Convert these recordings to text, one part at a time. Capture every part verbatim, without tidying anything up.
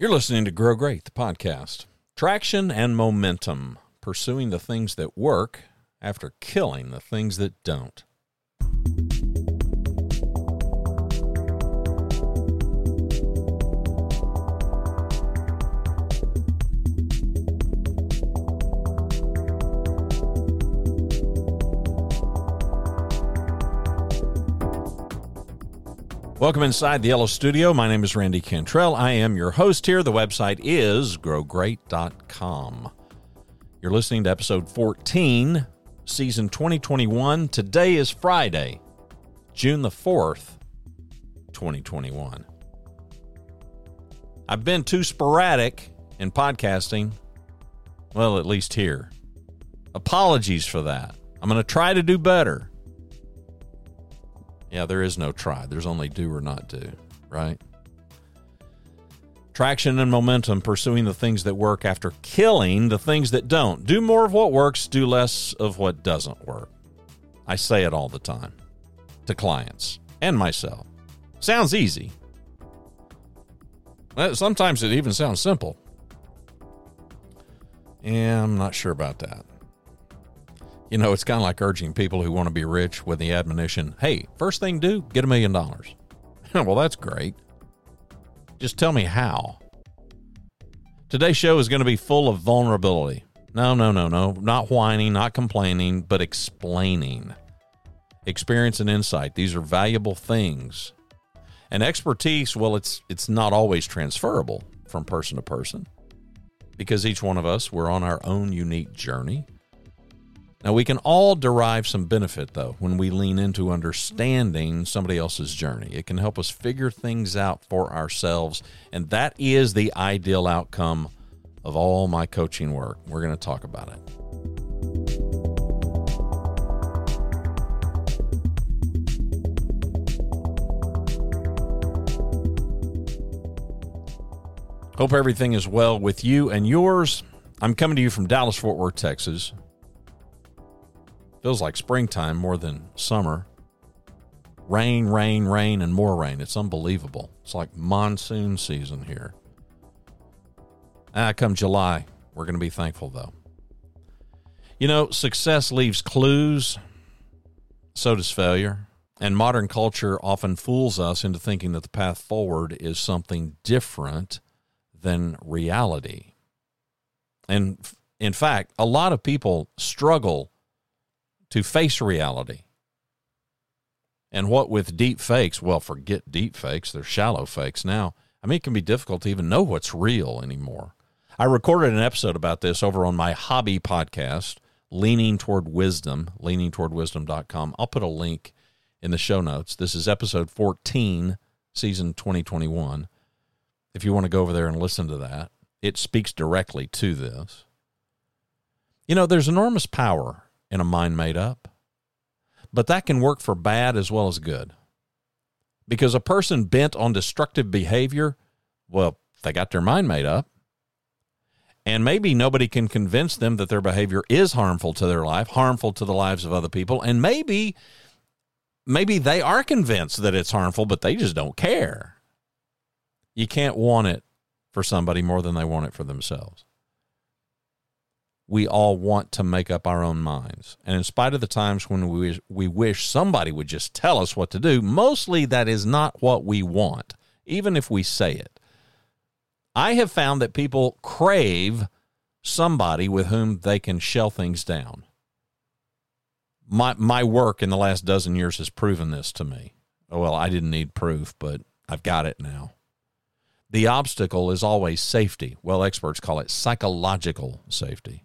You're listening to Grow Great, the podcast. Traction and momentum, pursuing the things that work after killing the things that don't. Welcome inside the Yellow studio. My name is Randy Cantrell. I am your host here. The website is grow great dot com. You're listening to episode fourteen, season twenty twenty-one. Today is Friday, June the fourth, twenty twenty-one. I've been too sporadic in podcasting. Well, at least here. Apologies for that. I'm going to try to do better. Yeah, there is no try. There's only do or not do, right? Traction and momentum, pursuing the things that work after killing the things that don't. Do more of what works, do less of what doesn't work. I say it all the time to clients and myself. Sounds easy. Sometimes it even sounds simple. Yeah, I'm not sure about that. You know, it's kind of like urging people who want to be rich with the admonition, hey, first thing do, get a million dollars. Well, that's great. Just tell me how. Today's show is going to be full of vulnerability. No, no, no, no. Not whining, not complaining, but explaining. Experience and insight. These are valuable things. And expertise, well, it's it's not always transferable from person to person because each one of us, we're on our own unique journey. Now, we can all derive some benefit, though, when we lean into understanding somebody else's journey. It can help us figure things out for ourselves, and that is the ideal outcome of all my coaching work. We're going to talk about it. Hope everything is well with you and yours. I'm coming to you from Dallas, Fort Worth, Texas. Feels like springtime more than summer. Rain, rain, rain, and more rain. It's unbelievable. It's like monsoon season here. Ah, come July, we're going to be thankful, though. You know, success leaves clues. So does failure. And modern culture often fools us into thinking that the path forward is something different than reality. And in fact, a lot of people struggle to face reality. And what with deep fakes, well, forget deep fakes, they're shallow fakes now. I mean, it can be difficult to even know what's real anymore. I recorded an episode about this over on my hobby podcast, Leaning Toward Wisdom, leaning toward wisdom dot com. I'll put a link in the show notes. This is episode fourteen, season twenty twenty-one. If you want to go over there and listen to that, it speaks directly to this. You know, there's enormous power in a mind made up. But that can work for bad as well as good. Because a person bent on destructive behavior, well, they got their mind made up. And maybe nobody can convince them that their behavior is harmful to their life, harmful to the lives of other people. And maybe, maybe they are convinced that it's harmful, but they just don't care. You can't want it for somebody more than they want it for themselves. We all want to make up our own minds. And in spite of the times when we, we wish somebody would just tell us what to do, mostly that is not what we want, even if we say it. I have found that people crave somebody with whom they can shell things down. My, my work in the last dozen years has proven this to me. Well, I didn't need proof, but I've got it now. The obstacle is always safety. Well, experts call it psychological safety.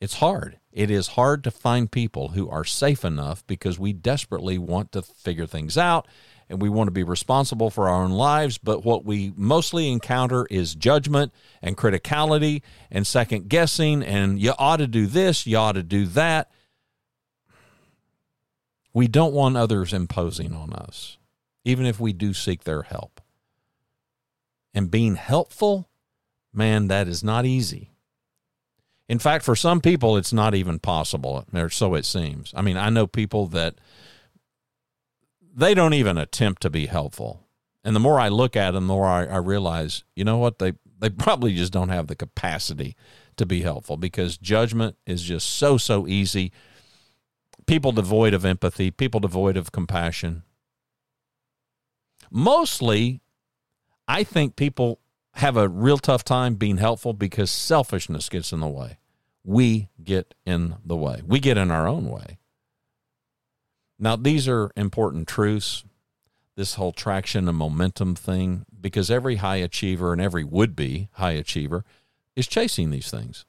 It's hard. It is hard to find people who are safe enough because we desperately want to figure things out and we want to be responsible for our own lives. But what we mostly encounter is judgment and criticality and second guessing and you ought to do this, you ought to do that. We don't want others imposing on us, even if we do seek their help. And being helpful, man, that is not easy. In fact, for some people, it's not even possible, or so it seems. I mean, I know people that they don't even attempt to be helpful. And the more I look at them, the more I, I realize, you know what, they, they probably just don't have the capacity to be helpful, because judgment is just so, so easy. People devoid of empathy, people devoid of compassion. Mostly, I think people have a real tough time being helpful because selfishness gets in the way. We get in the way. We get in our own way. Now, these are important truths, this whole traction and momentum thing, because every high achiever and every would-be high achiever is chasing these things,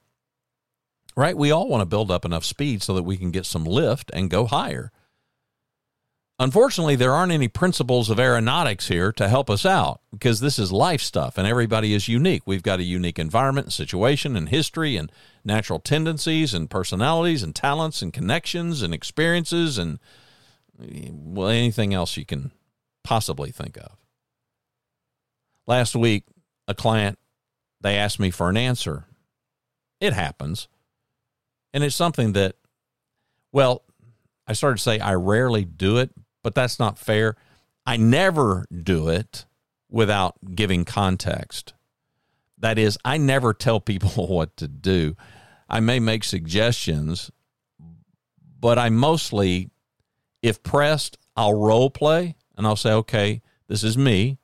right? We all want to build up enough speed so that we can get some lift and go higher. Unfortunately, there aren't any principles of aeronautics here to help us out, because this is life stuff and everybody is unique. We've got a unique environment and situation and history and natural tendencies and personalities and talents and connections and experiences and, well, anything else you can possibly think of. Last week, a client, they asked me for an answer. It happens. And it's something that, well, I started to say I rarely do it, but that's not fair. I never do it without giving context. That is, I never tell people what to do. I may make suggestions, but I mostly, if pressed, I'll role play and I'll say, okay, this is me.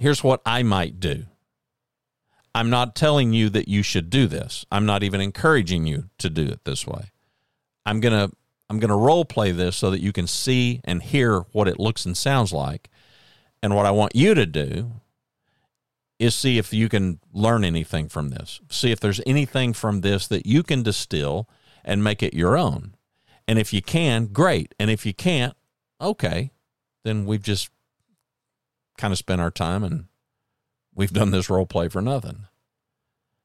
Here's what I might do. I'm not telling you that you should do this. I'm not even encouraging you to do it this way. I'm going to I'm going to role play this so that you can see and hear what it looks and sounds like. And what I want you to do is see if you can learn anything from this. See if there's anything from this that you can distill and make it your own. And if you can, great. And if you can't, okay, then we've just kind of spent our time and we've done this role play for nothing.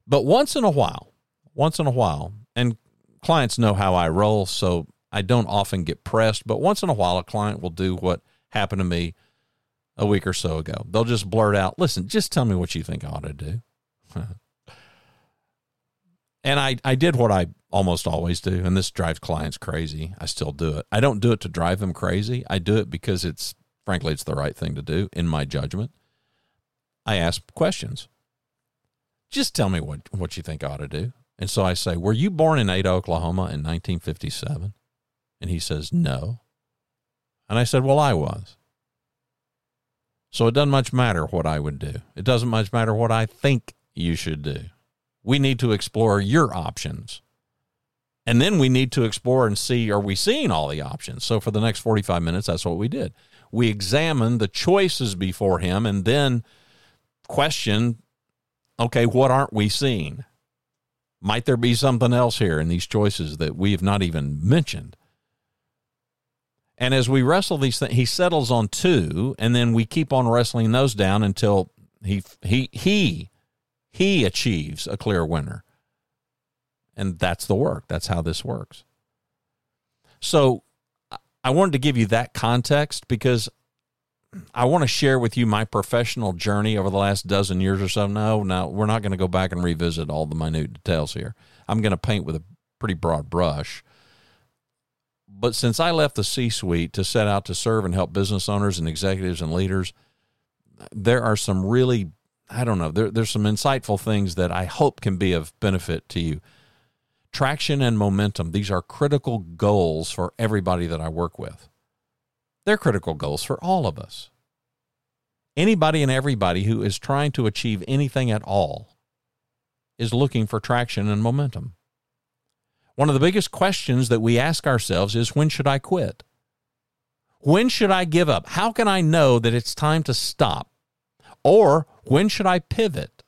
But once in a while, once in a while, and clients know how I roll, so I don't often get pressed, but once in a while, a client will do what happened to me a week or so ago. They'll just blurt out, listen, just tell me what you think I ought to do. And I, I did what I almost always do, and this drives clients crazy. I still do it. I don't do it to drive them crazy. I do it because it's, frankly, it's the right thing to do, in my judgment. I ask questions. Just tell me what, what you think I ought to do. And so I say, were you born in Ada, Oklahoma in nineteen fifty-seven? And he says, no. And I said, well, I was. So it doesn't much matter what I would do. It doesn't much matter what I think you should do. We need to explore your options. And then we need to explore and see, are we seeing all the options? So for the next forty-five minutes, that's what we did. We examined the choices before him and then questioned, okay, what aren't we seeing? Might there be something else here in these choices that we have not even mentioned? And as we wrestle these things, he settles on two, and then we keep on wrestling those down until he he he he achieves a clear winner. And that's the work. That's how this works. So I wanted to give you that context because I want to share with you my professional journey over the last dozen years or so. No, no, we're not going to go back and revisit all the minute details here. I'm going to paint with a pretty broad brush. But since I left the C-suite to set out to serve and help business owners and executives and leaders, there are some really, I don't know, there, there's some insightful things that I hope can be of benefit to you. Traction and momentum, these are critical goals for everybody that I work with. They're critical goals for all of us. Anybody and everybody who is trying to achieve anything at all is looking for traction and momentum. One of the biggest questions that we ask ourselves is, when should I quit? When should I give up? How can I know that it's time to stop? Or when should I pivot?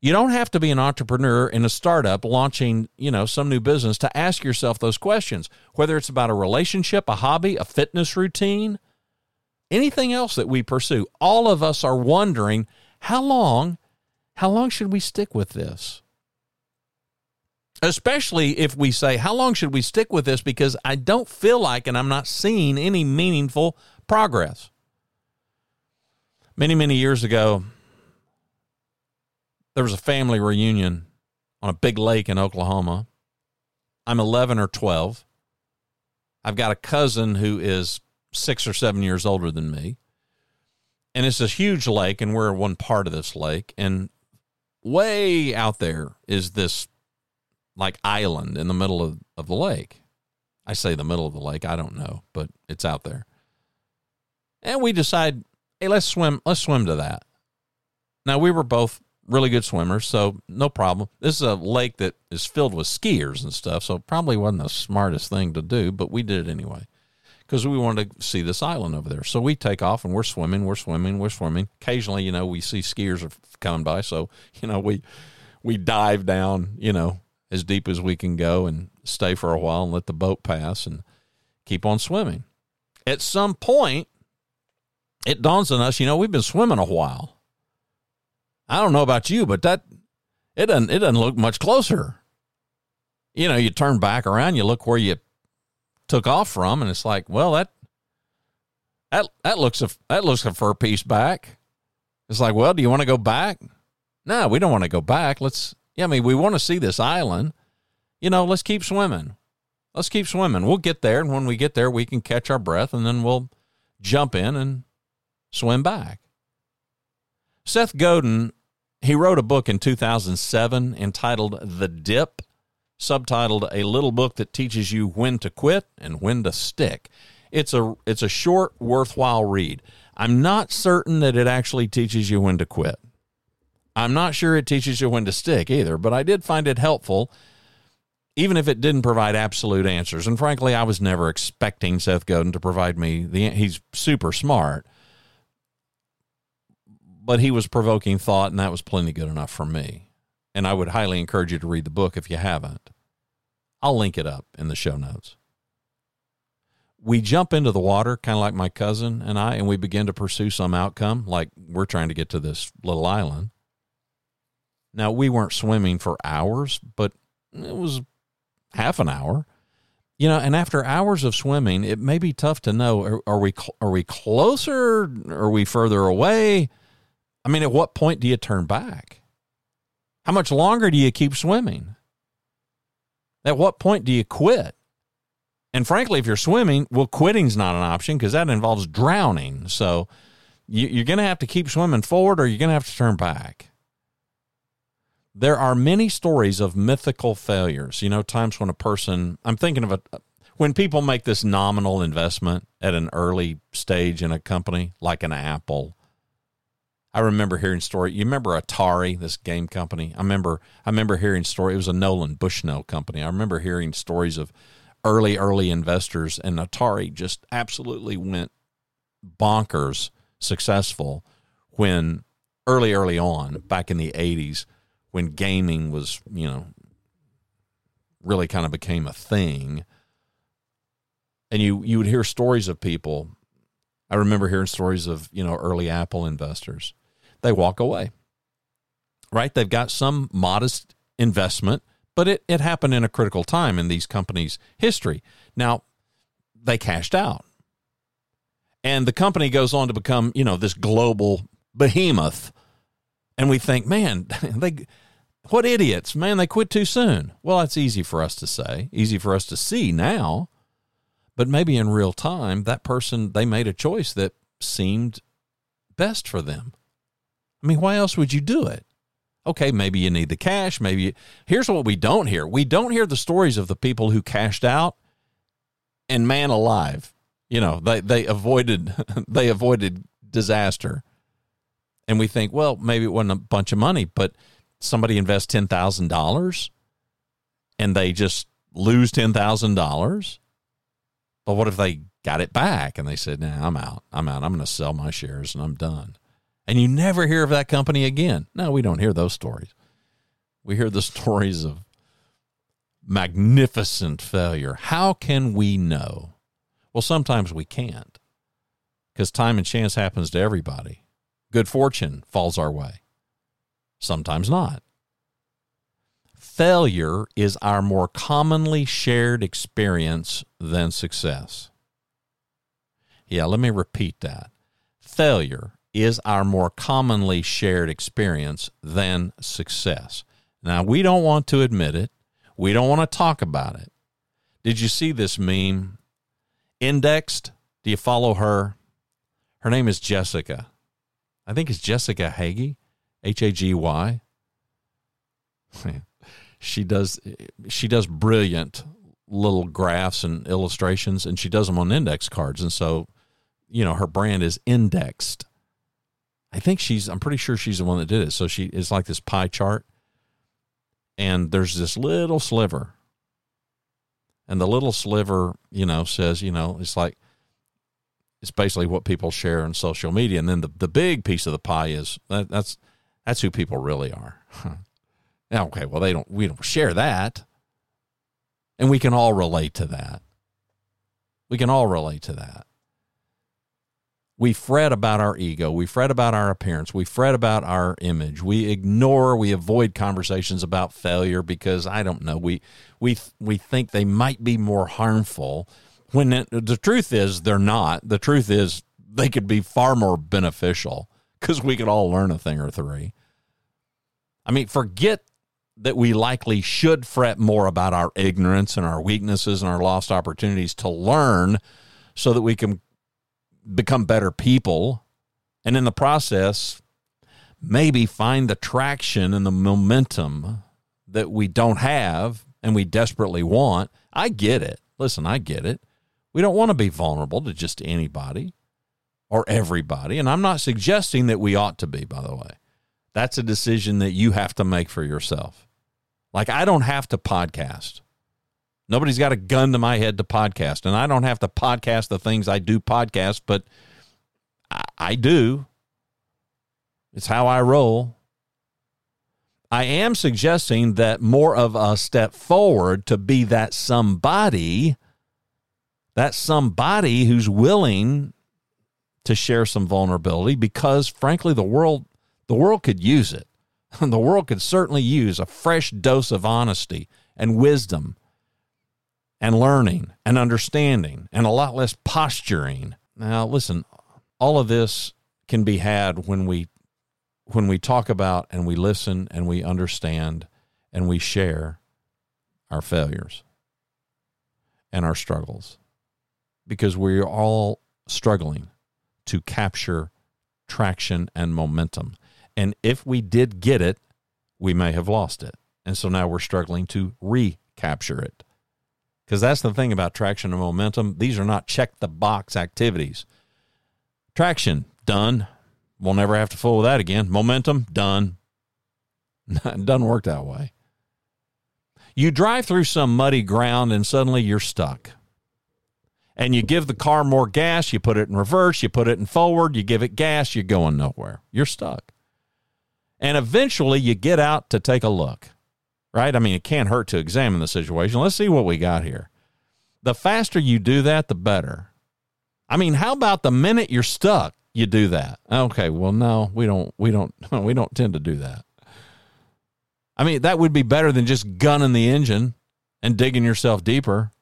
You don't have to be an entrepreneur in a startup launching, you know, some new business to ask yourself those questions, whether it's about a relationship, a hobby, a fitness routine, anything else that we pursue. All of us are wondering, how long, how long should we stick with this? Especially if we say, how long should we stick with this? Because I don't feel like, and I'm not seeing any meaningful progress. Many, many years ago, there was a family reunion on a big lake in Oklahoma. I'm eleven or twelve. I've got a cousin who is six or seven years older than me. And it's a huge lake, and we're one part of this lake. And way out there is this, like, island in the middle of, of the lake. I say the middle of the lake. I don't know, but it's out there. And we decide, hey, let's swim. Let's swim to that. Now, we were both really good swimmers, so no problem. This is a lake that is filled with skiers and stuff, so it probably wasn't the smartest thing to do, but we did it anyway, because we wanted to see this island over there. So we take off, and we're swimming, we're swimming, we're swimming. Occasionally, you know, we see skiers are coming by, so, you know, we we dive down, you know, as deep as we can go and stay for a while and let the boat pass and keep on swimming. At some point, it dawns on us, you know, we've been swimming a while. I don't know about you, but that it doesn't it doesn't look much closer. You know, you turn back around, you look where you took off from, and it's like, well, that that that looks a that looks a fur piece back. It's like, well, do you want to go back? No, we don't want to go back. Let's yeah, I mean, we want to see this island. You know, let's keep swimming. Let's keep swimming. We'll get there, and when we get there, we can catch our breath, and then we'll jump in and swim back. Seth Godin, he wrote a book in two thousand seven entitled The Dip, subtitled A Little Book That Teaches You When to Quit and When to Stick. It's a it's a short, worthwhile read. I'm not certain that it actually teaches you when to quit. I'm not sure it teaches you when to stick either, but I did find it helpful, even if it didn't provide absolute answers. And frankly, I was never expecting Seth Godin to provide me the he's super smart. But he was provoking thought, and that was plenty good enough for me. And I would highly encourage you to read the book if you haven't. I'll link it up in the show notes. We jump into the water, kind of like my cousin and I, and we begin to pursue some outcome, like we're trying to get to this little island. Now, we weren't swimming for hours, but it was half an hour. You know, and after hours of swimming, it may be tough to know, are, are we are we closer? Are we further away? I mean, at what point do you turn back? How much longer do you keep swimming? At what point do you quit? And frankly, if you're swimming, well, quitting's not an option because that involves drowning. So you, you're going to have to keep swimming forward or you're going to have to turn back. There are many stories of mythical failures. You know, times when a person, I'm thinking of a, when people make this nominal investment at an early stage in a company, like an Apple. I remember hearing story. You remember Atari, this game company? I remember I remember hearing story. It was a Nolan Bushnell company. I remember hearing stories of early, early investors, and Atari just absolutely went bonkers successful when early, early on, back in the eighties, when gaming was, you know, really kind of became a thing. And you you would hear stories of people. I remember hearing stories of, you know, early Apple investors. They walk away, right? They've got some modest investment, but it, it happened in a critical time in these companies' history. Now, they cashed out. And the company goes on to become, you know, this global behemoth. And we think, man, they what idiots. Man, they quit too soon. Well, it's easy for us to say, easy for us to see now. But maybe in real time, that person, they made a choice that seemed best for them. I mean, why else would you do it? Okay, maybe you need the cash. Maybe you, here's what we don't hear. We don't hear the stories of the people who cashed out and man alive. You know, they, they avoided they avoided disaster. And we think, well, maybe it wasn't a bunch of money, but somebody invests ten thousand dollars and they just lose ten thousand dollars. But what if they got it back and they said, nah, I'm out. I'm out. I'm going to sell my shares and I'm done. And you never hear of that company again. No, we don't hear those stories. We hear the stories of magnificent failure. How can we know? Well, sometimes we can't because time and chance happens to everybody. Good fortune falls our way. Sometimes not. Failure is our more commonly shared experience than success. Yeah, let me repeat that. Failure is our more commonly shared experience than success. Now, we don't want to admit it. We don't want to talk about it. Did you see this meme? Indexed? Do you follow her? Her name is Jessica I think it's Jessica Hagey, H A G Y. She does she does brilliant little graphs and illustrations, and she does them on index cards. And so, you know, her brand is Indexed. I think she's, I'm pretty sure she's the one that did it. So she it's like this pie chart, and there's this little sliver. And the little sliver, you know, says, you know, it's like, it's basically what people share on social media. And then the, the big piece of the pie is that, that's, that's who people really are. Okay. Well, they don't, we don't share that. And we can all relate to that. We can all relate to that. We fret about our ego. We fret about our appearance. We fret about our image. We ignore, we avoid conversations about failure because, I don't know, we, we, we think they might be more harmful. When it, the truth is they're not. The truth is they could be far more beneficial because we could all learn a thing or three. I mean, forget that we likely should fret more about our ignorance and our weaknesses and our lost opportunities to learn so that we can become better people, and in the process maybe find the traction and the momentum that we don't have and we desperately want. I get it. Listen, I get it. We don't want to be vulnerable to just anybody or everybody. And I'm not suggesting that we ought to be, by the way. That's a decision that you have to make for yourself. Like, I don't have to podcast. Nobody's got a gun to my head to podcast. And I don't have to podcast the things I do podcast, but I, I do. It's how I roll. I am suggesting that more of us step forward to be that somebody, that somebody who's willing to share some vulnerability, because frankly, the world, the world could use it. The world could certainly use a fresh dose of honesty and wisdom and learning and understanding and a lot less posturing. Now, listen, all of this can be had when we when we talk about and we listen and we understand and we share our failures and our struggles, because we're all struggling to capture traction and momentum. And if we did get it, we may have lost it. And so now we're struggling to recapture it, because that's the thing about traction and momentum. These are not check the box activities. Traction, done. We'll never have to fool with that again. Momentum, done. It doesn't work that way. You drive through some muddy ground and suddenly you're stuck. And you give the car more gas, you put it in reverse, you put it in forward, you give it gas, you're going nowhere. You're stuck. And eventually you get out to take a look, right? I mean, it can't hurt to examine the situation. Let's see what we got here. The faster you do that, the better. I mean, how about the minute you're stuck? You do that. Okay, well, no, we don't, we don't, we don't tend to do that. I mean, that would be better than just gunning the engine and digging yourself deeper.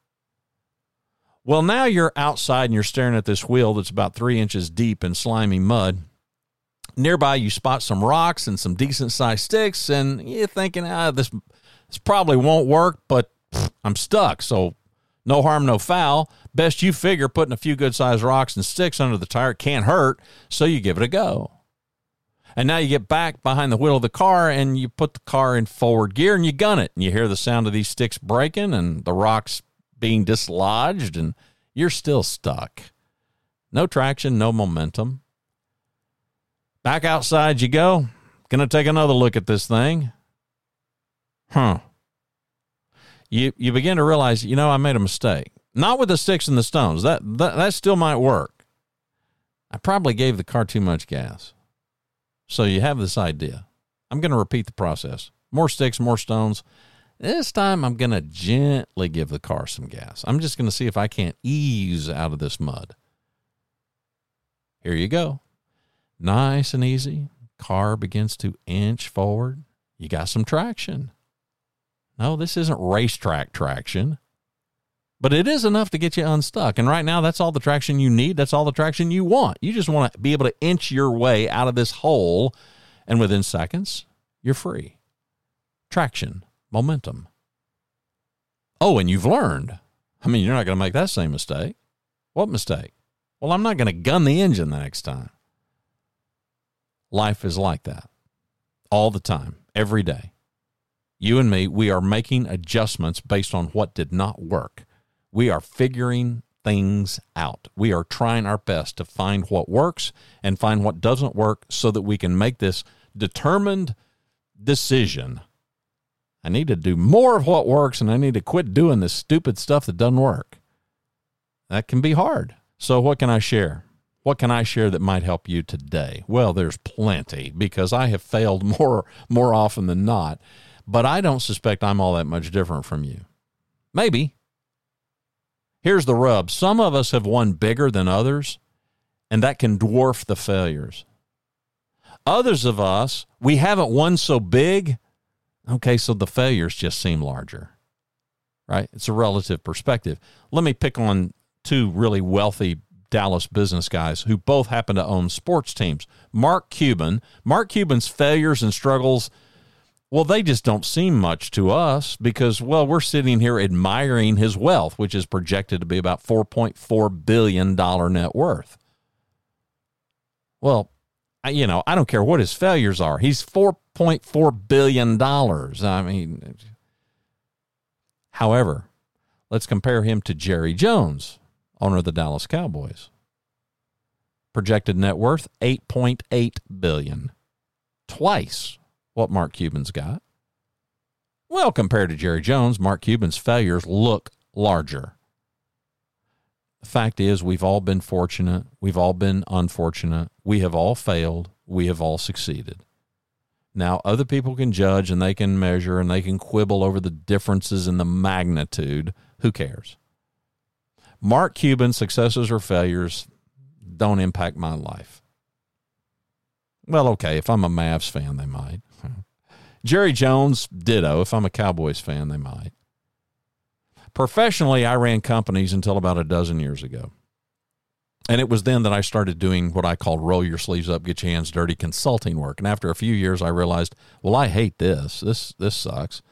Well, now you're outside and you're staring at this wheel that's about three inches deep in slimy mud. Nearby, you spot some rocks and some decent-sized sticks, and you're thinking, ah, this, this probably won't work, but pff, I'm stuck, so no harm, no foul. Best you figure, putting a few good-sized rocks and sticks under the tire can't hurt, so you give it a go. And now you get back behind the wheel of the car, and you put the car in forward gear, and you gun it. And you hear the sound of these sticks breaking and the rocks being dislodged, and you're still stuck. No traction, no momentum. Back outside you go. Gonna take another look at this thing. Huh. You you begin to realize, you know, I made a mistake. Not with the sticks and the stones. That, that that still might work. I probably gave the car too much gas. So you have this idea. I'm going to repeat the process. More sticks, more stones. This time I'm going to gently give the car some gas. I'm just going to see if I can't ease out of this mud. Here you go. Nice and easy. Car begins to inch forward. You got some traction. No, this isn't racetrack traction, but it is enough to get you unstuck. And right now, that's all the traction you need. That's all the traction you want. You just want to be able to inch your way out of this hole, and within seconds, you're free. Traction, momentum. Oh, and you've learned. I mean, you're not going to make that same mistake. What mistake? Well, I'm not going to gun the engine the next time. Life is like that all the time, every day. You and me, we are making adjustments based on what did not work. We are figuring things out. We are trying our best to find what works and find what doesn't work so that we can make this determined decision. I need to do more of what works, and I need to quit doing this stupid stuff that doesn't work. That can be hard. So what can I share? What can I share that might help you today? Well, there's plenty, because I have failed more more often than not, but I don't suspect I'm all that much different from you. Maybe. Here's the rub. Some of us have won bigger than others, and that can dwarf the failures. Others of us, we haven't won so big. Okay, so the failures just seem larger, right? It's a relative perspective. Let me pick on two really wealthy Dallas business guys who both happen to own sports teams. Mark Cuban. Mark Cuban's failures and struggles, well, they just don't seem much to us because, well, we're sitting here admiring his wealth, which is projected to be about four point four billion dollars net worth. Well, I, you know, I don't care what his failures are. He's four point four billion dollars. I mean, however, let's compare him to Jerry Jones, owner of the Dallas Cowboys. Projected net worth, eight point eight billion dollars. Twice what Mark Cuban's got. Well, compared to Jerry Jones, Mark Cuban's failures look larger. The fact is, we've all been fortunate. We've all been unfortunate. We have all failed. We have all succeeded. Now, other people can judge and they can measure and they can quibble over the differences in the magnitude. Who cares? Mark Cuban's successes or failures don't impact my life. Well, okay, if I'm a Mavs fan, they might. Jerry Jones, ditto. If I'm a Cowboys fan, they might. Professionally, I ran companies until about a dozen years ago. And it was then that I started doing what I call roll your sleeves up, get your hands dirty consulting work. And after a few years, I realized, well, I hate this. This this sucks.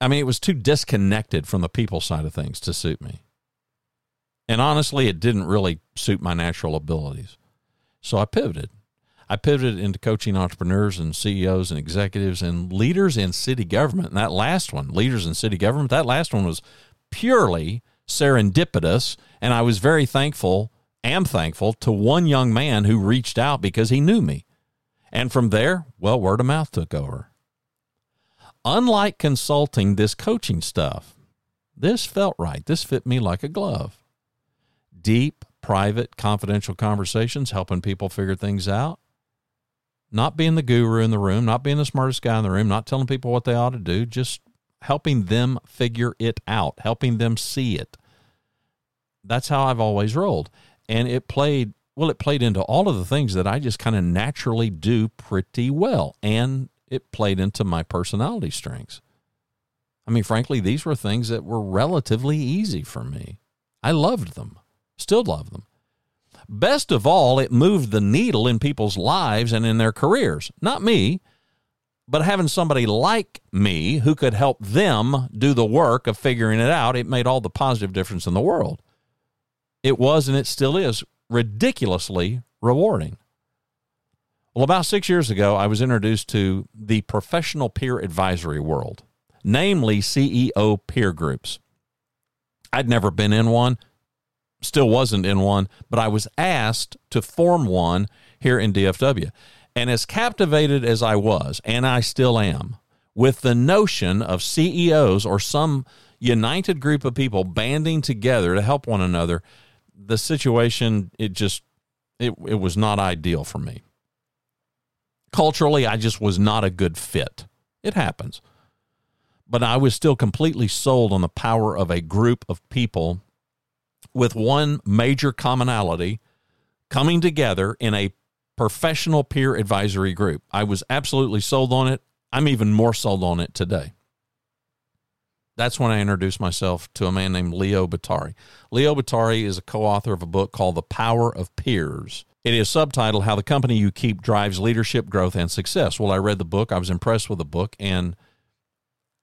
I mean, it was too disconnected from the people side of things to suit me. And honestly, it didn't really suit my natural abilities. So I pivoted. I pivoted into coaching entrepreneurs and C E Os and executives and leaders in city government. And that last one, leaders in city government, that last one was purely serendipitous. And I was very thankful, am thankful, to one young man who reached out because he knew me. And from there, well, word of mouth took over. Unlike consulting, this coaching stuff, this felt right. This fit me like a glove. Deep, private, confidential conversations, helping people figure things out. Not being the guru in the room, not being the smartest guy in the room, not telling people what they ought to do, just helping them figure it out, helping them see it. That's how I've always rolled. And it played, well, it played into all of the things that I just kind of naturally do pretty well. And it played into my personality strengths. I mean, frankly, these were things that were relatively easy for me. I loved them, still love them. Best of all, it moved the needle in people's lives and in their careers. Not me, but having somebody like me who could help them do the work of figuring it out, it made all the positive difference in the world. It was, and it still is, ridiculously rewarding. Well, about six years ago, I was introduced to the professional peer advisory world, namely C E O peer groups. I'd never been in one. Still wasn't in one, but I was asked to form one here in D F W. And as captivated as I was, and I still am, with the notion of C E Os or some united group of people banding together to help one another, the situation, it just, it, it was not ideal for me. Culturally, I just was not a good fit. It happens. But I was still completely sold on the power of a group of people with one major commonality coming together in a professional peer advisory group. I was absolutely sold on it. I'm even more sold on it today. That's when I introduced myself to a man named Leo Bottary. Leo Bottary is a co-author of a book called The Power of Peers. It is subtitled How the Company You Keep Drives Leadership, Growth, and Success. Well, I read the book. I was impressed with the book, and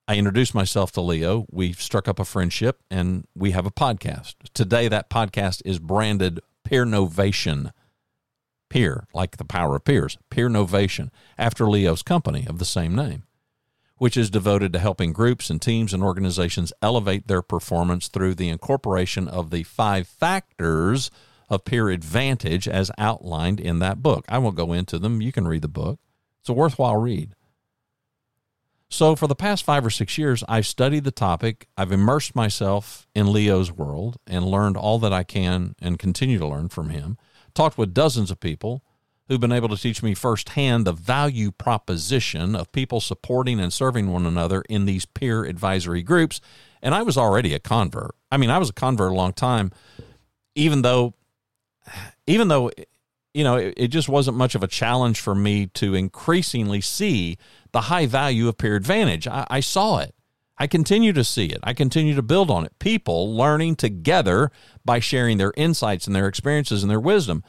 I introduced myself to Leo. We struck up a friendship, and we have a podcast. Today, that podcast is branded Peernovation. peer, like The Power of Peers, Peernovation, after Leo's company of the same name, which is devoted to helping groups and teams and organizations elevate their performance through the incorporation of the five factors of peer advantage as outlined in that book. I won't go into them. You can read the book. It's a worthwhile read. So for the past five or six years, I've studied the topic. I've immersed myself in Leo's world and learned all that I can and continue to learn from him. Talked with dozens of people who've been able to teach me firsthand the value proposition of people supporting and serving one another in these peer advisory groups. And I was already a convert. I mean, I was a convert a long time, even though, even though, you know, it, it just wasn't much of a challenge for me to increasingly see the high value of peer advantage. I, I saw it. I continue to see it. I continue to build on it. People learning together by sharing their insights and their experiences and their wisdom.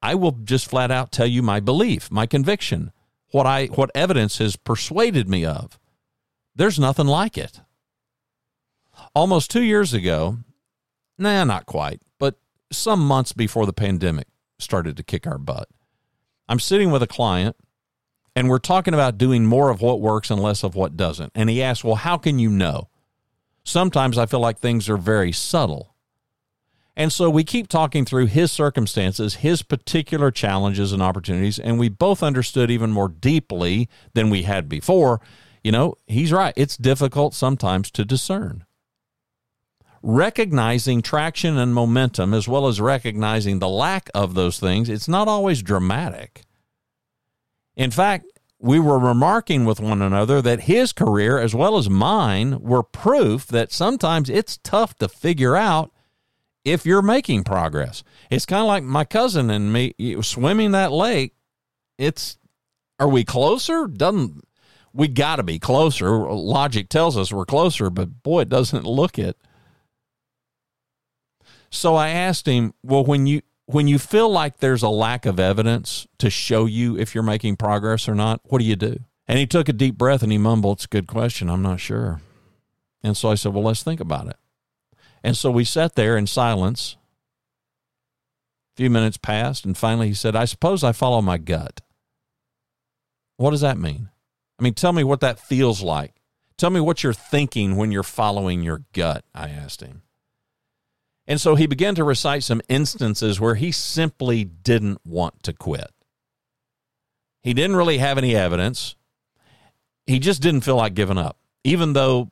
I will just flat out tell you my belief, my conviction, what I what evidence has persuaded me of. There's nothing like it. Almost two years ago, nah, not quite, but some months before the pandemic started to kick our butt, I'm sitting with a client, and we're talking about doing more of what works and less of what doesn't. And he asked, well, how can you know? Sometimes I feel like things are very subtle. And so we keep talking through his circumstances, his particular challenges and opportunities, and we both understood even more deeply than we had before. You know, he's right. It's difficult sometimes to discern. Recognizing traction and momentum, as well as recognizing the lack of those things, it's not always dramatic. In fact, we were remarking with one another that his career, as well as mine, were proof that sometimes it's tough to figure out if you're making progress. It's kind of like my cousin and me swimming that lake. It's, are we closer? Doesn't, we got to be closer. Logic tells us we're closer, but boy, it doesn't look it. So I asked him, well, when you, When you feel like there's a lack of evidence to show you if you're making progress or not, what do you do? And he took a deep breath and he mumbled, it's a good question. I'm not sure. And so I said, well, let's think about it. And so we sat there in silence. A few minutes passed, and finally he said, I suppose I follow my gut. What does that mean? I mean, tell me what that feels like. Tell me what you're thinking when you're following your gut, I asked him. And so he began to recite some instances where he simply didn't want to quit. He didn't really have any evidence. He just didn't feel like giving up, even though,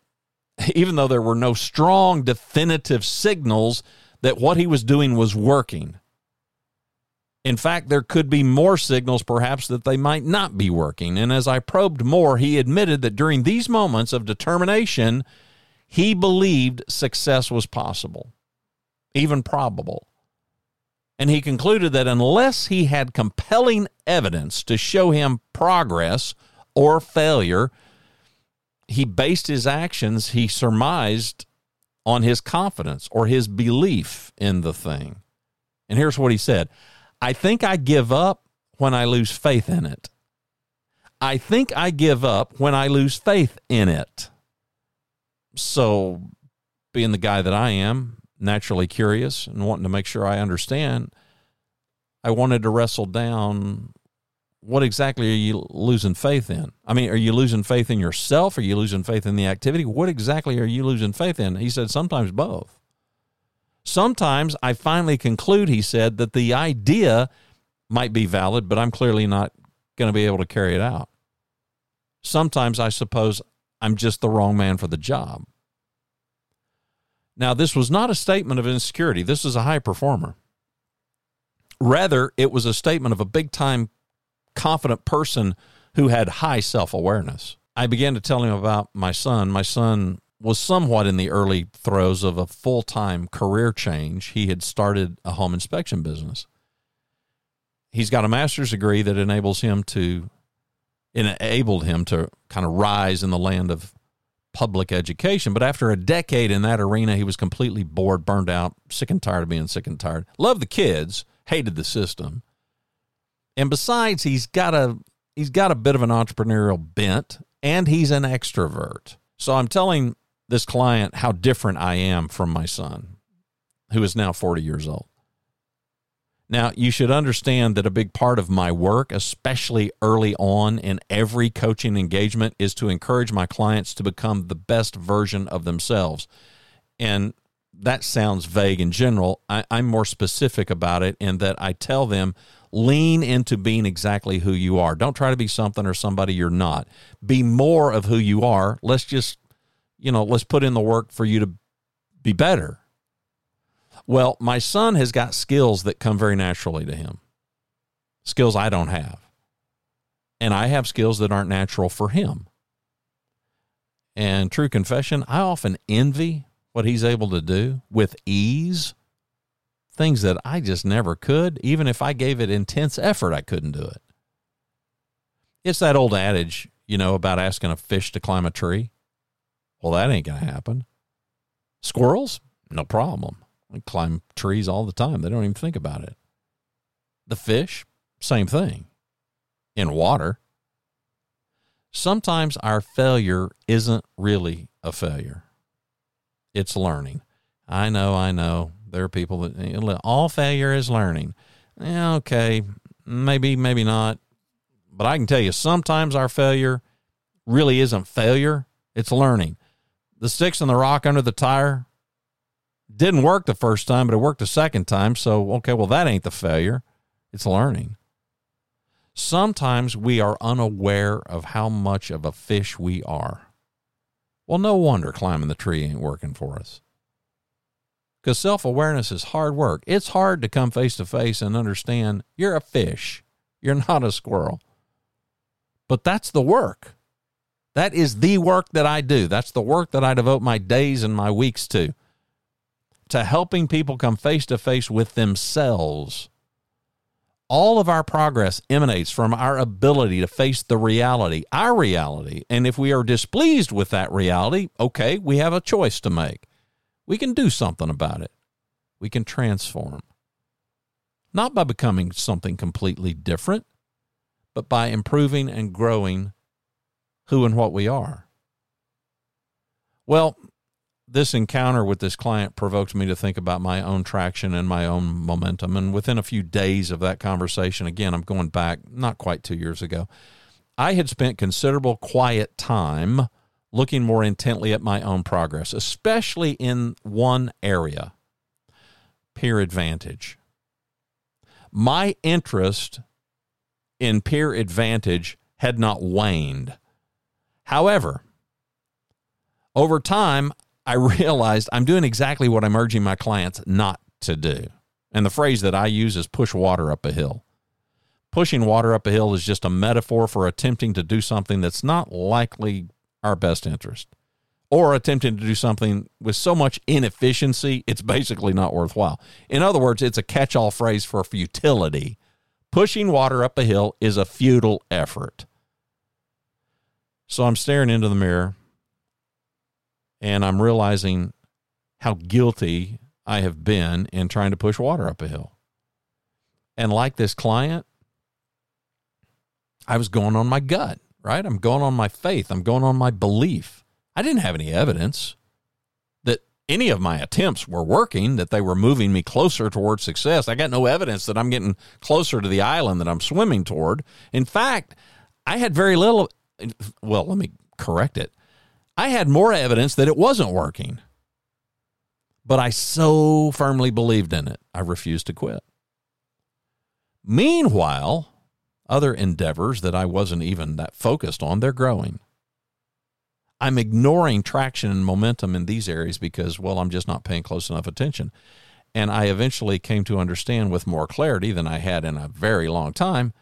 even though there were no strong, definitive signals that what he was doing was working. In fact, there could be more signals perhaps that they might not be working. And as I probed more, he admitted that during these moments of determination, he believed success was possible, even probable. And he concluded that unless he had compelling evidence to show him progress or failure, he based his actions, he surmised, on his confidence or his belief in the thing. And here's what he said. I think I give up when I lose faith in it. I think I give up when I lose faith in it. So, being the guy that I am, naturally curious and wanting to make sure I understand, I wanted to wrestle down, what exactly are you losing faith in? I mean, are you losing faith in yourself? Are you losing faith in the activity? What exactly are you losing faith in? He said, sometimes both. Sometimes I finally conclude, he said, that the idea might be valid, but I'm clearly not going to be able to carry it out. Sometimes I suppose I'm just the wrong man for the job. Now, this was not a statement of insecurity. This is a high performer. Rather, it was a statement of a big-time confident person who had high self-awareness. I began to tell him about my son. My son was somewhat in the early throes of a full-time career change. He had started a home inspection business. He's got a master's degree that enables him to, enabled him to kind of rise in the land of public education. But after a decade in that arena, he was completely bored, burned out, sick and tired of being sick and tired. Loved the kids, hated the system. And besides, he's got a, he's got a bit of an entrepreneurial bent, and he's an extrovert. So I'm telling this client how different I am from my son, who is now forty years old. Now, you should understand that a big part of my work, especially early on in every coaching engagement, is to encourage my clients to become the best version of themselves. And that sounds vague in general. I, I'm more specific about it in that I tell them, lean into being exactly who you are. Don't try to be something or somebody you're not. Be more of who you are. Let's just, you know, let's put in the work for you to be better. Well, my son has got skills that come very naturally to him, skills I don't have. And I have skills that aren't natural for him. And true confession, I often envy what he's able to do with ease, things that I just never could. Even if I gave it intense effort, I couldn't do it. It's that old adage, you know, about asking a fish to climb a tree. Well, that ain't going to happen. Squirrels, no problem. They climb trees all the time. They don't even think about it. The fish, same thing. In water. Sometimes our failure isn't really a failure. It's learning. I know, I know. There are people that all failure is learning. Okay, maybe, maybe not. But I can tell you sometimes our failure really isn't failure. It's learning. The sticks and the rock under the tire didn't work the first time, but it worked the second time. So, okay, well, that ain't the failure. It's learning. Sometimes we are unaware of how much of a fish we are. Well, no wonder climbing the tree ain't working for us. Because self-awareness is hard work. It's hard to come face-to-face and understand you're a fish. You're not a squirrel. But that's the work. That is the work that I do. That's the work that I devote my days and my weeks to, to helping people come face-to-face with themselves. All of our progress emanates from our ability to face the reality, our reality. And if we are displeased with that reality, okay, we have a choice to make. We can do something about it. We can transform. Not by becoming something completely different, but by improving and growing who and what we are. Well, this encounter with this client provoked me to think about my own traction and my own momentum. And within a few days of that conversation, again, I'm going back not quite two years ago, I had spent considerable quiet time looking more intently at my own progress, especially in one area, peer advantage. My interest in peer advantage had not waned. However, over time, I realized I'm doing exactly what I'm urging my clients not to do. And the phrase that I use is push water up a hill. Pushing water up a hill is just a metaphor for attempting to do something that's not likely our best interest, or attempting to do something with so much inefficiency, it's basically not worthwhile. In other words, it's a catch-all phrase for futility. Pushing water up a hill is a futile effort. So I'm staring into the mirror, and I'm realizing how guilty I have been in trying to push water up a hill. And like this client, I was going on my gut, right? I'm going on my faith. I'm going on my belief. I didn't have any evidence that any of my attempts were working, that they were moving me closer toward success. I got no evidence that I'm getting closer to the island that I'm swimming toward. In fact, I had very little, well, let me correct it. I had more evidence that it wasn't working, but I so firmly believed in it, I refused to quit. Meanwhile, other endeavors that I wasn't even that focused on, they're growing. I'm ignoring traction and momentum in these areas because, well, I'm just not paying close enough attention. And I eventually came to understand with more clarity than I had in a very long time,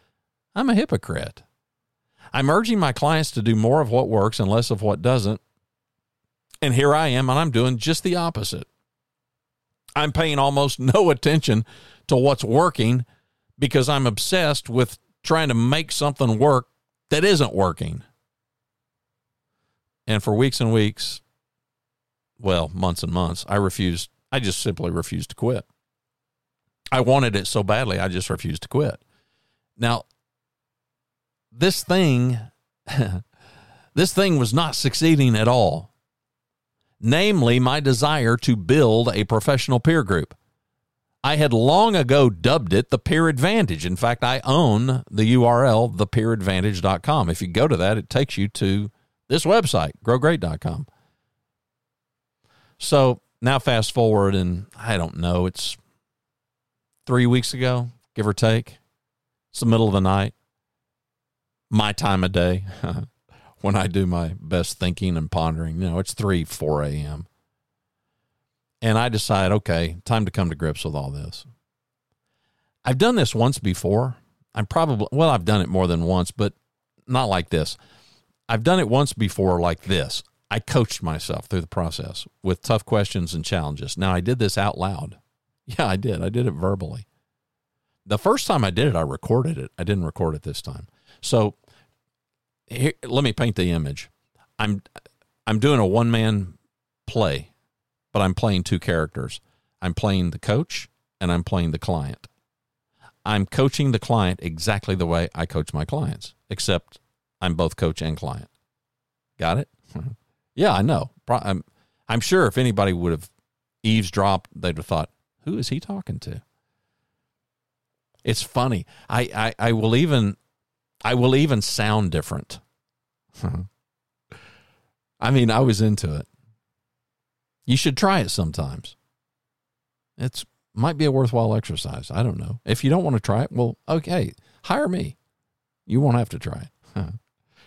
I'm a hypocrite. I'm urging my clients to do more of what works and less of what doesn't. And here I am, and I'm doing just the opposite. I'm paying almost no attention to what's working because I'm obsessed with trying to make something work that isn't working. And for weeks and weeks, well, months and months, I refused. I just simply refused to quit. I wanted it so badly, I just refused to quit. Now, This thing, this thing was not succeeding at all. Namely, my desire to build a professional peer group. I had long ago dubbed it The Peer Advantage. In fact, I own the U R L, the peer advantage dot com. If you go to that, it takes you to this website, grow great dot com. So now fast forward, and I don't know, it's three weeks ago, give or take. It's the middle of the night, my time of day, when I do my best thinking and pondering. You know, it's three, four a.m., and I decide, okay, time to come to grips with all this. I've done this once before. I'm probably, well, I've done it more than once, but not like this. I've done it once before like this. I coached myself through the process with tough questions and challenges. Now, I did this out loud. Yeah, I did. I did it verbally. The first time I did it, I recorded it. I didn't record it this time. So here, let me paint the image. I'm I'm doing a one-man play, but I'm playing two characters. I'm playing the coach, and I'm playing the client. I'm coaching the client exactly the way I coach my clients, except I'm both coach and client. Got it? Yeah, I know. I'm, I'm sure if anybody would have eavesdropped, they'd have thought, who is he talking to? It's funny. I, I, I will even I will even sound different. I mean, I was into it. You should try it sometimes. It's might be a worthwhile exercise. I don't know. If you don't want to try it, well, okay, hire me. You won't have to try it.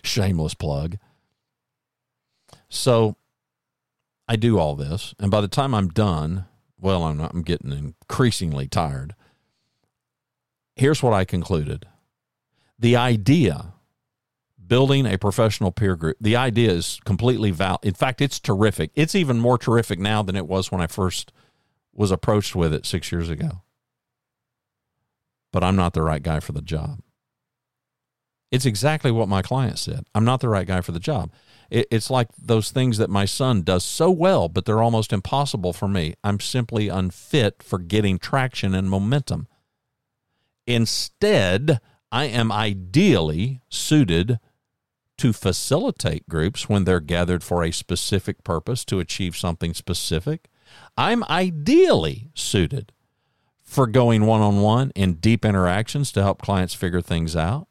Shameless plug. So I do all this, and by the time I'm done, well, I'm not, I'm getting increasingly tired. Here's what I concluded. The idea, building a professional peer group, the idea is completely valid. In fact, it's terrific. It's even more terrific now than it was when I first was approached with it six years ago. But I'm not the right guy for the job. It's exactly what my client said. I'm not the right guy for the job. It, it's like those things that my son does so well, but they're almost impossible for me. I'm simply unfit for getting traction and momentum. Instead, I am ideally suited to facilitate groups when they're gathered for a specific purpose to achieve something specific. I'm ideally suited for going one-on-one in deep interactions to help clients figure things out.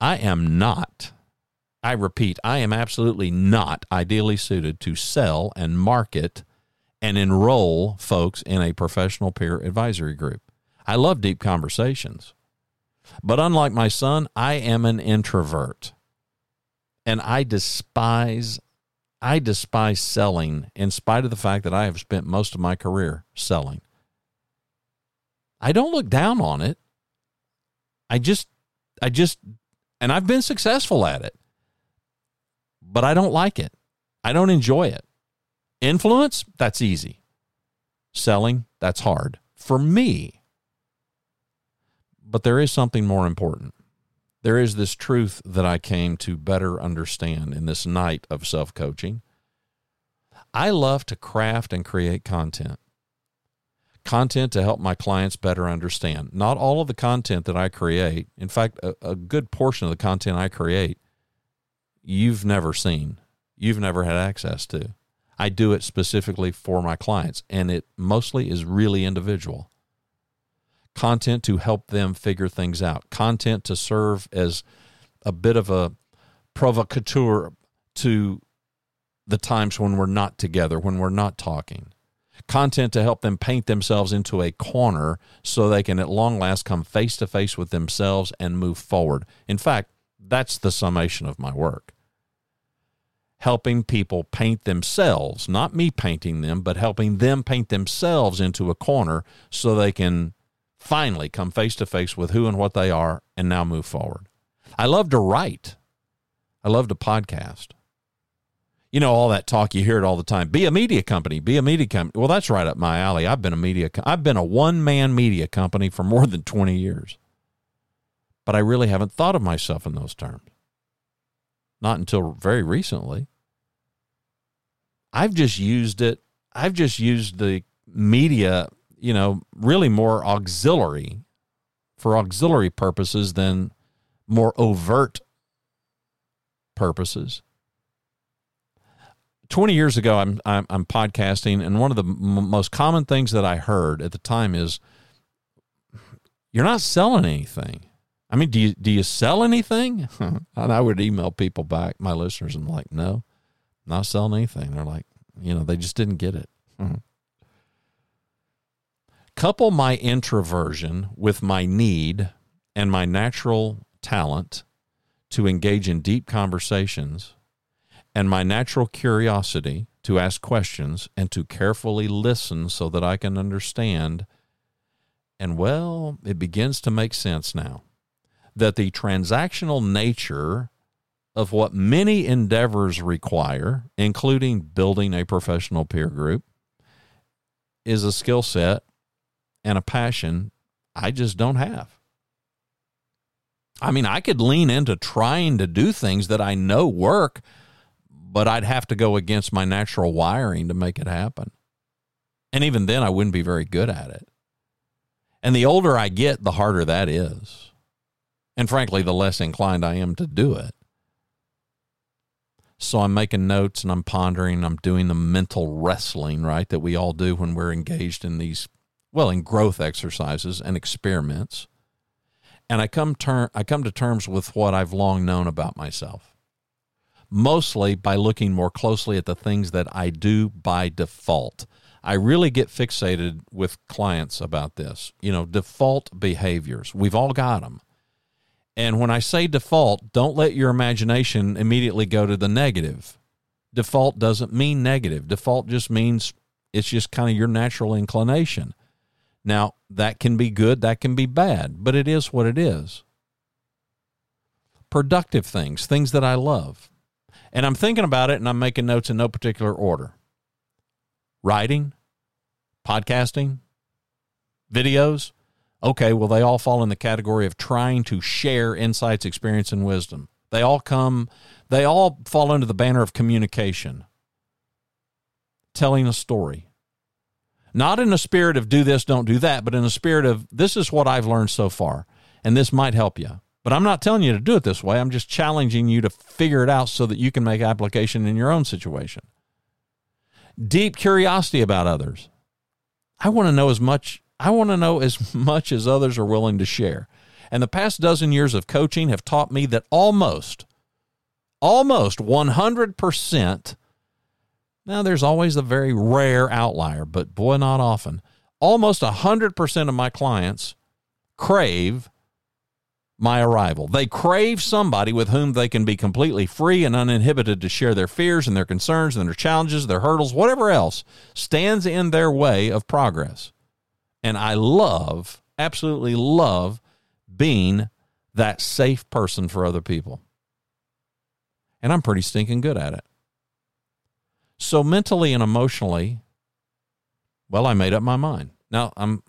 I am not, I repeat, I am absolutely not ideally suited to sell and market and enroll folks in a professional peer advisory group. I love deep conversations, but unlike my son, I am an introvert, and I despise, I despise selling in spite of the fact that I have spent most of my career selling. I don't look down on it. I just, I just, and I've been successful at it, but I don't like it. I don't enjoy it. Influence, that's easy. Selling, that's hard for me. But there is something more important. There is this truth that I came to better understand in this night of self-coaching. I love to craft and create content. Content to help my clients better understand. Not all of the content that I create, in fact, a, a good portion of the content I create, you've never seen. You've never had access to. I do it specifically for my clients, and it mostly is really individual. Content to help them figure things out, content to serve as a bit of a provocateur to the times when we're not together, when we're not talking, content to help them paint themselves into a corner so they can at long last come face-to-face with themselves and move forward. In fact, that's the summation of my work. Helping people paint themselves, not me painting them, but helping them paint themselves into a corner so they can finally come face-to-face with who and what they are and now move forward. I love to write. I love to podcast. You know, all that talk, you hear it all the time. Be a media company, be a media company. Well, that's right up my alley. I've been a media, co- I've been a one-man media company for more than twenty years. But I really haven't thought of myself in those terms. Not until very recently. I've just used it. I've just used the media, you know, really more auxiliary for auxiliary purposes than more overt purposes. twenty years ago, I'm, I'm, I'm podcasting, and one of the m- most common things that I heard at the time is, you're not selling anything. I mean, do you, do you sell anything? And I would email people back, my listeners, and I'm like, no, not selling anything. They're like, you know, they just didn't get it. Mm-hmm. Couple my introversion with my need and my natural talent to engage in deep conversations and my natural curiosity to ask questions and to carefully listen so that I can understand. And, well, it begins to make sense now that the transactional nature of what many endeavors require, including building a professional peer group, is a skill set and a passion I just don't have. I mean, I could lean into trying to do things that I know work, but I'd have to go against my natural wiring to make it happen. And even then, I wouldn't be very good at it. And the older I get, the harder that is. And frankly, the less inclined I am to do it. So I'm making notes and I'm pondering. I'm doing the mental wrestling, right, that we all do when we're engaged in these Well, in growth exercises and experiments. And I come, ter- I come to terms with what I've long known about myself, mostly by looking more closely at the things that I do by default. I really get fixated with clients about this, you know, default behaviors. We've all got them. And when I say default, don't let your imagination immediately go to the negative. Default doesn't mean negative. Default just means it's just kind of your natural inclination. Now, that can be good, that can be bad, but it is what it is. Productive things, things that I love. And I'm thinking about it, and I'm making notes in no particular order. Writing, podcasting, videos. Okay, well, they all fall in the category of trying to share insights, experience, and wisdom. They all come, they all fall under the banner of communication, telling a story. Not in a spirit of do this, don't do that, but in a spirit of this is what I've learned so far, and this might help you. But I'm not telling you to do it this way. I'm just challenging you to figure it out so that you can make application in your own situation. Deep curiosity about others. I want to know as much, I want to know as much as others are willing to share. And the past dozen years of coaching have taught me that almost, almost one hundred percent, now, there's always a very rare outlier, but boy, not often. Almost one hundred percent of my clients crave my arrival. They crave somebody with whom they can be completely free and uninhibited to share their fears and their concerns and their challenges, their hurdles, whatever else stands in their way of progress. And I love, absolutely love being that safe person for other people. And I'm pretty stinking good at it. So mentally and emotionally, well, I made up my mind. Now, I'm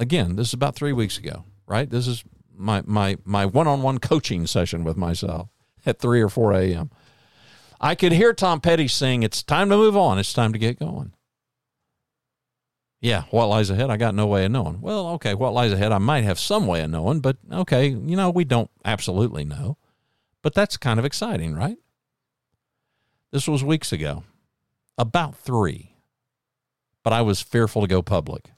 again, this is about three weeks ago, right? This is my my my one-on-one coaching session with myself at three or four a.m. I could hear Tom Petty sing, "It's time to move on. It's time to get going." Yeah, what lies ahead? I got no way of knowing. Well, okay, what lies ahead? I might have some way of knowing, but okay, you know, we don't absolutely know. But that's kind of exciting, right? This was weeks ago. About three, but I was fearful to go public.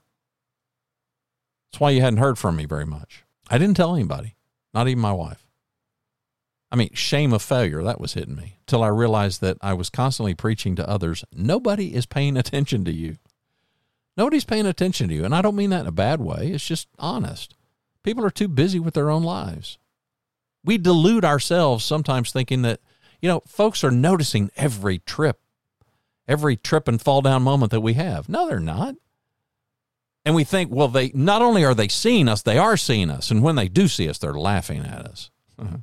That's why you hadn't heard from me very much. I didn't tell anybody, not even my wife. I mean, shame of failure, that was hitting me, till I realized that I was constantly preaching to others, nobody is paying attention to you. Nobody's paying attention to you, and I don't mean that in a bad way. It's just honest. People are too busy with their own lives. We delude ourselves sometimes thinking that, you know, folks are noticing every trip. Every trip and fall down moment that we have. No, they're not. And we think, well, they not only are they seeing us, they are seeing us. And when they do see us, they're laughing at us. Uh-huh.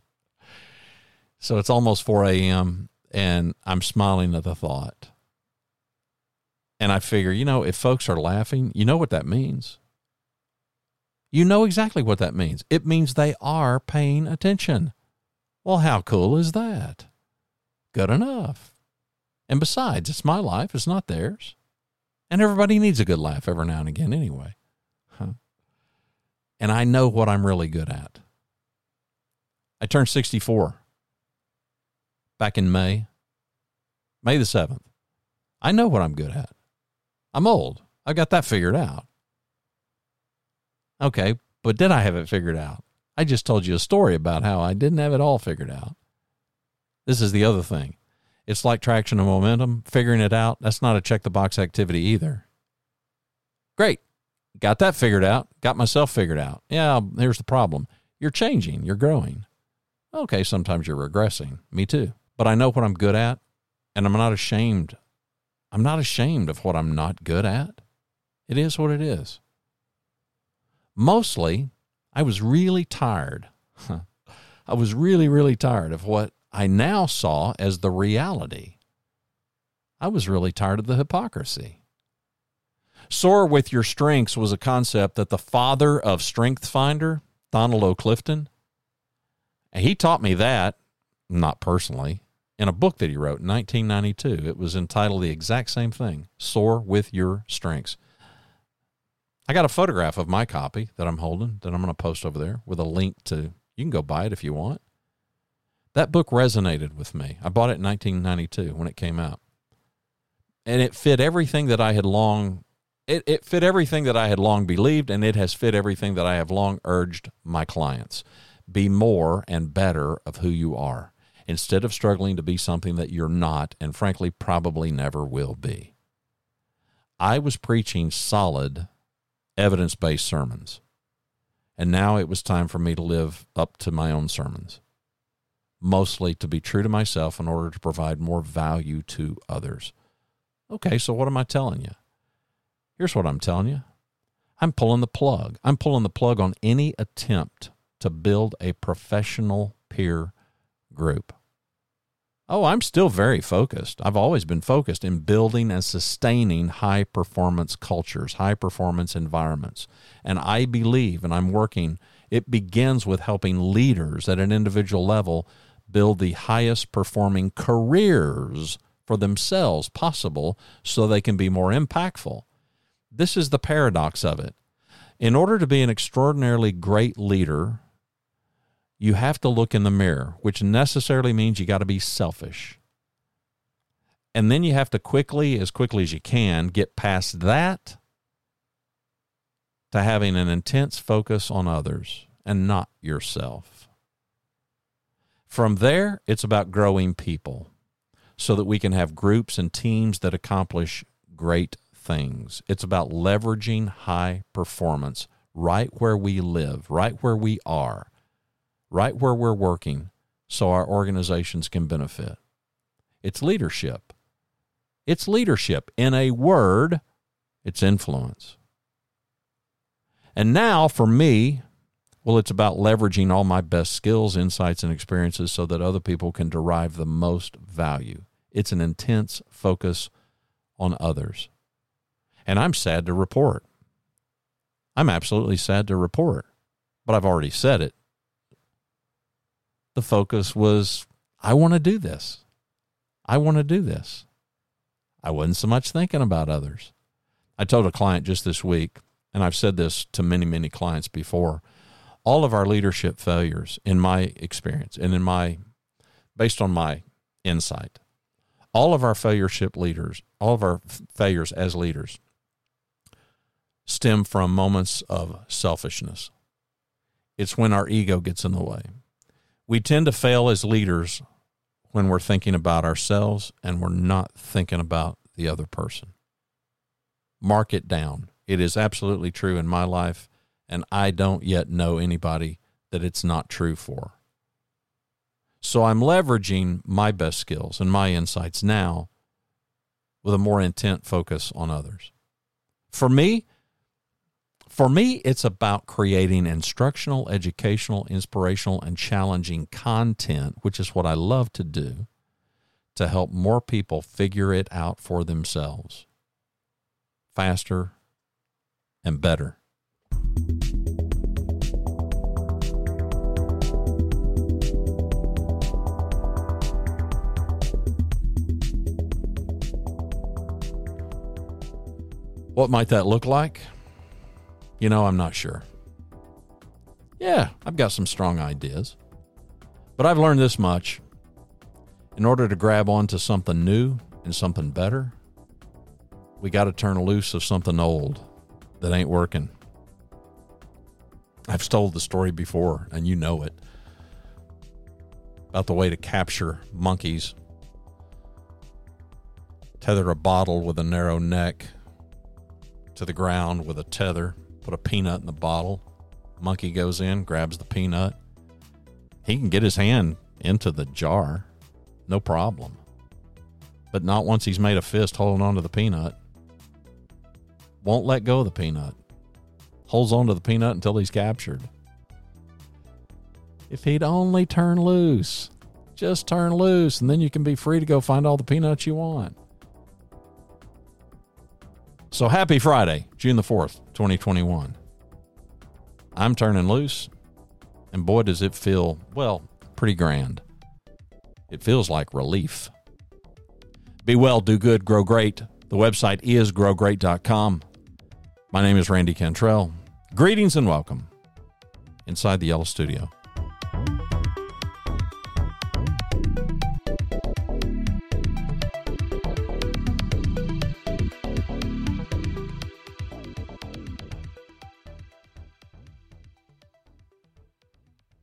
So it's almost four a.m. and I'm smiling at the thought. And I figure, you know, if folks are laughing, you know what that means. You know exactly what that means. It means they are paying attention. Well, how cool is that? Good enough. And besides, it's my life, it's not theirs. And everybody needs a good laugh every now and again anyway. Huh. And I know what I'm really good at. I turned sixty-four back in May, May the seventh. I know what I'm good at. I'm old. I got that figured out. Okay, but did I have it figured out? I just told you a story about how I didn't have it all figured out. This is the other thing. It's like traction and momentum, figuring it out. That's not a check-the-box activity either. Great. Got that figured out. Got myself figured out. Yeah, here's the problem. You're changing. You're growing. Okay, sometimes you're regressing. Me too. But I know what I'm good at, and I'm not ashamed. I'm not ashamed of what I'm not good at. It is what it is. Mostly, I was really tired. I was really, really tired of what I now saw as the reality. I was really tired of the hypocrisy. Sore with Your Strengths was a concept that the father of Strength Finder, Donald O'Clifton, he taught me that, not personally, in a book that he wrote in nineteen ninety-two. It was entitled the exact same thing, Sore with Your Strengths. I got a photograph of my copy that I'm holding that I'm going to post over there with a link to, you can go buy it if you want. That book resonated with me. I bought it in nineteen ninety-two when it came out. And it fit everything that I had long, it, it fit everything that I had long believed, and it has fit everything that I have long urged my clients. Be more and better of who you are instead of struggling to be something that you're not and, frankly, probably never will be. I was preaching solid, evidence-based sermons, and now it was time for me to live up to my own sermons. Mostly to be true to myself in order to provide more value to others. Okay, so what am I telling you? Here's what I'm telling you. I'm pulling the plug. I'm pulling the plug on any attempt to build a professional peer group. Oh, I'm still very focused. I've always been focused in building and sustaining high-performance cultures, high-performance environments. And I believe, and I'm working, it begins with helping leaders at an individual level build the highest performing careers for themselves possible so they can be more impactful. This is the paradox of it. In order to be an extraordinarily great leader, you have to look in the mirror, which necessarily means you got to be selfish. And then you have to quickly, as quickly as you can, get past that to having an intense focus on others and not yourself. From there, it's about growing people so that we can have groups and teams that accomplish great things. It's about leveraging high performance right where we live, right where we are, right where we're working, so our organizations can benefit. It's leadership. It's leadership. In a word, it's influence. And now for me, well, it's about leveraging all my best skills, insights, and experiences so that other people can derive the most value. It's an intense focus on others. And I'm sad to report. I'm absolutely sad to report, but I've already said it. The focus was, I want to do this. I want to do this. I wasn't so much thinking about others. I told a client just this week, and I've said this to many, many clients before, all of our leadership failures, in my experience and in my, based on my insight, all of our failureship leaders, all of our failures as leaders stem from moments of selfishness. It's when our ego gets in the way. We tend to fail as leaders when we're thinking about ourselves and we're not thinking about the other person. Mark it down. It is absolutely true in my life, and I don't yet know anybody that it's not true for. So I'm leveraging my best skills and my insights now with a more intent focus on others. For me, for me, it's about creating instructional, educational, inspirational, and challenging content, which is what I love to do, to help more people figure it out for themselves faster and better. What might that look like? You know, I'm not sure. Yeah, I've got some strong ideas, but I've learned this much. In order to grab onto something new and something better, we got to turn loose of something old that ain't working. I've told the story before, and you know it, about the way to capture monkeys. Tether a bottle with a narrow neck to the ground with a tether. Put a peanut in the bottle. Monkey goes in, grabs the peanut. He can get his hand into the jar, no problem. But not once he's made a fist holding onto the peanut. Won't let go of the peanut. Holds onto the peanut until he's captured. If he'd only turn loose, just turn loose, and then you can be free to go find all the peanuts you want. So happy Friday, June the fourth, twenty twenty-one. I'm turning loose, and boy, does it feel, well, pretty grand. It feels like relief. Be well, do good, grow great. The website is grow great dot com. My name is Randy Cantrell. Greetings and welcome inside the Yellow Studio.